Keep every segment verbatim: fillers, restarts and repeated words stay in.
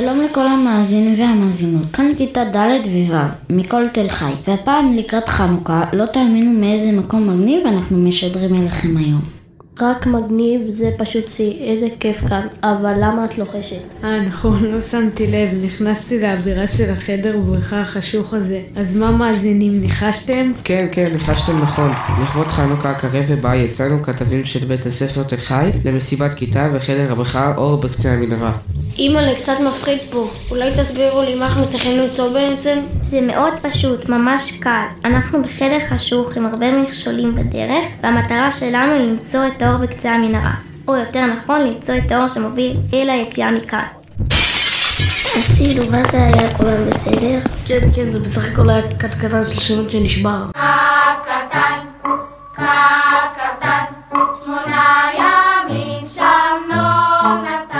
שלום לכל המאזינים והמאזינות, כאן כיתה ד' ו-ו' מכל תל חי, והפעם לקראת חנוכה, לא תאמינו מאיזה מקום מגניב אנחנו משדרים אליכם היום. רק מגניב זה פשוט סי, איזה כיף כאן, אבל למה את לוחשת? אה נכון, לא שמתי לב, נכנסתי לאווירה של החדר ובריכה החשוך הזה. אז מה מאזינים, ניחשתם? כן, כן, ניחשתם נכון. לכבוד חנוכה הקרב ובא יצאנו כתבים של בית הספר תל חי למסיבת כיתה בחדר הבריכה אור בקצה המנהרה. אמא, זה קצת מפחיד פה, אולי תסבירו לי מה אנחנו צריכים למצוא בעצם? זה מאוד פשוט, ממש קל. אנחנו בחדר חשוך עם הרבה מכשולים בדרך, והמטרה שלנו היא למצוא את האור בקצה המנהרה, או יותר נכון למצוא את האור שמוביל אל היציאה מכאן. הצילו, מה זה היה? כולם בסדר? כן, כן, זה בסך הכל היה קט קטן של שמות שנשבר. קט קטן, קט קטן, שמונה ימים שם נום נתן.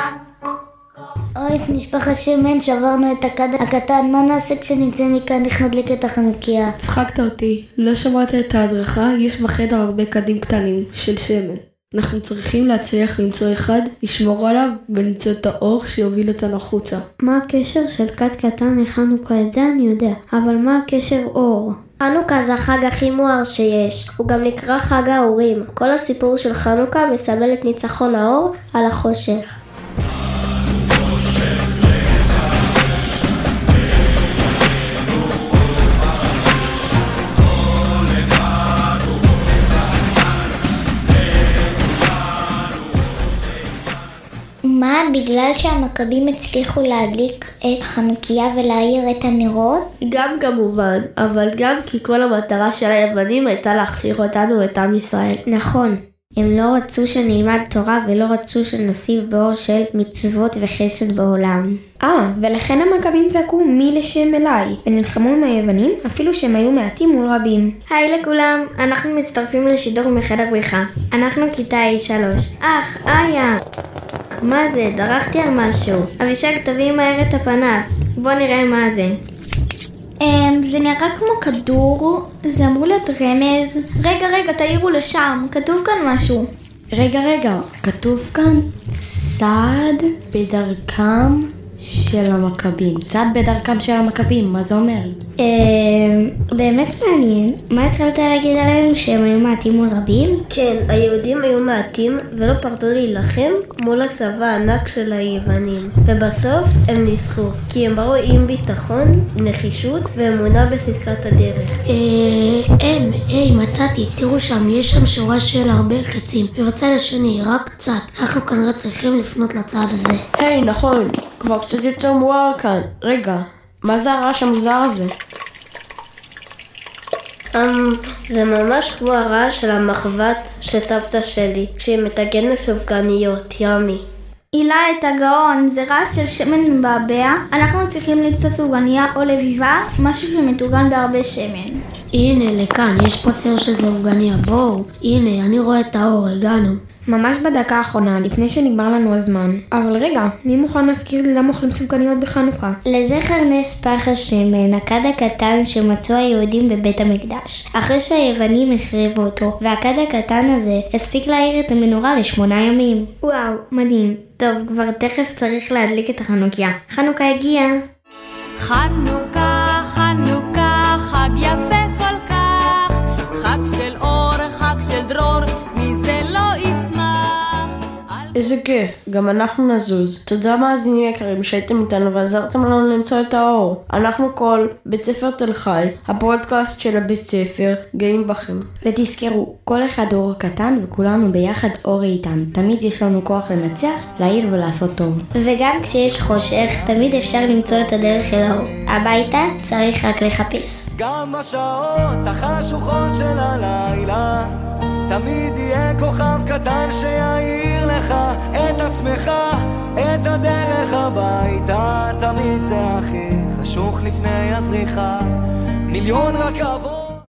אוי, נשפך השמן, שברנו את הקד הקטן, מה נעשה כשנצא מכאן? איך נדליק את החנוכיה? צחקת אותי, לא שמעת את ההדרכה, יש בחדר הרבה קדים קטנים של שמן. אנחנו צריכים להצליח למצוא אחד, לשמור עליו ולמצוא את האור שיוביל אותנו החוצה. מה הקשר של קד קטן לחנוכה? את זה אני יודע, אבל מה הקשר אור? חנוכה זה החג הכי מואר שיש, הוא גם נקרא חג האורים. כל הסיפור של חנוכה מסמל את ניצחון האור על החושך. מה, בגלל שהמכבים הצליחו להדליק את החנוכיה ולהאיר את הנרות? גם כמובן, אבל גם כי כל המטרה של היוונים הייתה להכשיר אותנו את עם ישראל. נכון, הם לא רצו שנלמד תורה ולא רצו שנוסיף באור של מצוות וחסד בעולם. אה, ולכן המכבים צעקו מי לשם אליי, ונלחמו עם היוונים אפילו שהם היו מעטים מול רבים. היי לכולם, אנחנו מצטרפים לשידור מחדר בריחה. אנחנו כיתה שלוש. אך, איה! מה זה? דרכתי על משהו. אבישג, תביא מהר את הפנס. בוא נראה מה זה. זה נראה כמו כדור, זה אמור להיות רמז. רגע, רגע, תאירו לשם, כתוב כאן משהו. רגע, רגע, כתוב כאן צעד בדרכם של המכבים. צעד בדרכם של המכבים, מה זה אומר? באמת מעניין. מה התחלת להגיד עליהם? שהם היו מעטים מול רבים? כן, היהודים היו מעטים ולא פרדו להילחם מול הצבא הענק של היוונים. ובסוף הם ניצחו, כי הם באו עם ביטחון, נחישות ואמונה בצדקת הדרך. הם, היי, מצאתי. תראו שם, יש שם שורה של הרבה חצים. בצד השני, רק קצת. אנחנו כנראה צריכים לפנות לצעד הזה. היי, נכון. כבר קצת יותר מואר כאן. רגע, מה זה הרעש המוזר הזה? זה ממש כמו הרעש של המחבת של סבתא שלי, כשהיא מתגנת סופגניות, ימי. אילה, את הגאון, זה רעש של שמן מבעבע. אנחנו צריכים למצוא סופגניה או לביבה, משהו שמתוגן בהרבה שמן. הנה, לכאן, יש פה ציר של סופגניה, בואו. הנה, אני רואה את האור, הגענו. ממש בדקה האחרונה, לפני שנגמר לנו הזמן. אבל רגע, מי מוכן להזכיר לי למה אוכלים סופגניות בחנוכה? לזכר נס פך השמן, הכד הקטן שמצאו היהודים בבית המקדש, אחרי שהיוונים החריבו אותו, והכד הקטן הזה הספיק להאיר את המנורה לשמונה ימים. וואו, מדהים. טוב, כבר תכף צריך להדליק את החנוכיה. חנוכה הגיע. חנוכה, חנוכה, חג יפה כל כך, חג של אור, חג של דרור, איזה כיף, גם אנחנו נזוז. תודה מאזינים יקרים שהייתם איתנו ועזרתם לנו למצוא את האור. אנחנו כל בית ספר תל חי, הפודקאסט של הבית ספר, גאים בכם. ותזכרו, כל אחד אור קטן וכולנו ביחד אור איתן. תמיד יש לנו כוח לנצח, להעיר ולעשות טוב. וגם כשיש חושך, תמיד אפשר למצוא את הדרך אל האור. הביתה צריך רק לחפש. גם בשעות החשוכות של הלילה תמיד יהיה כוכב קטן שיעיר לך את עצמך, את הדרך הביתה. תמיד זה הכי חשוך לפני הזריחה, מיליון רכבות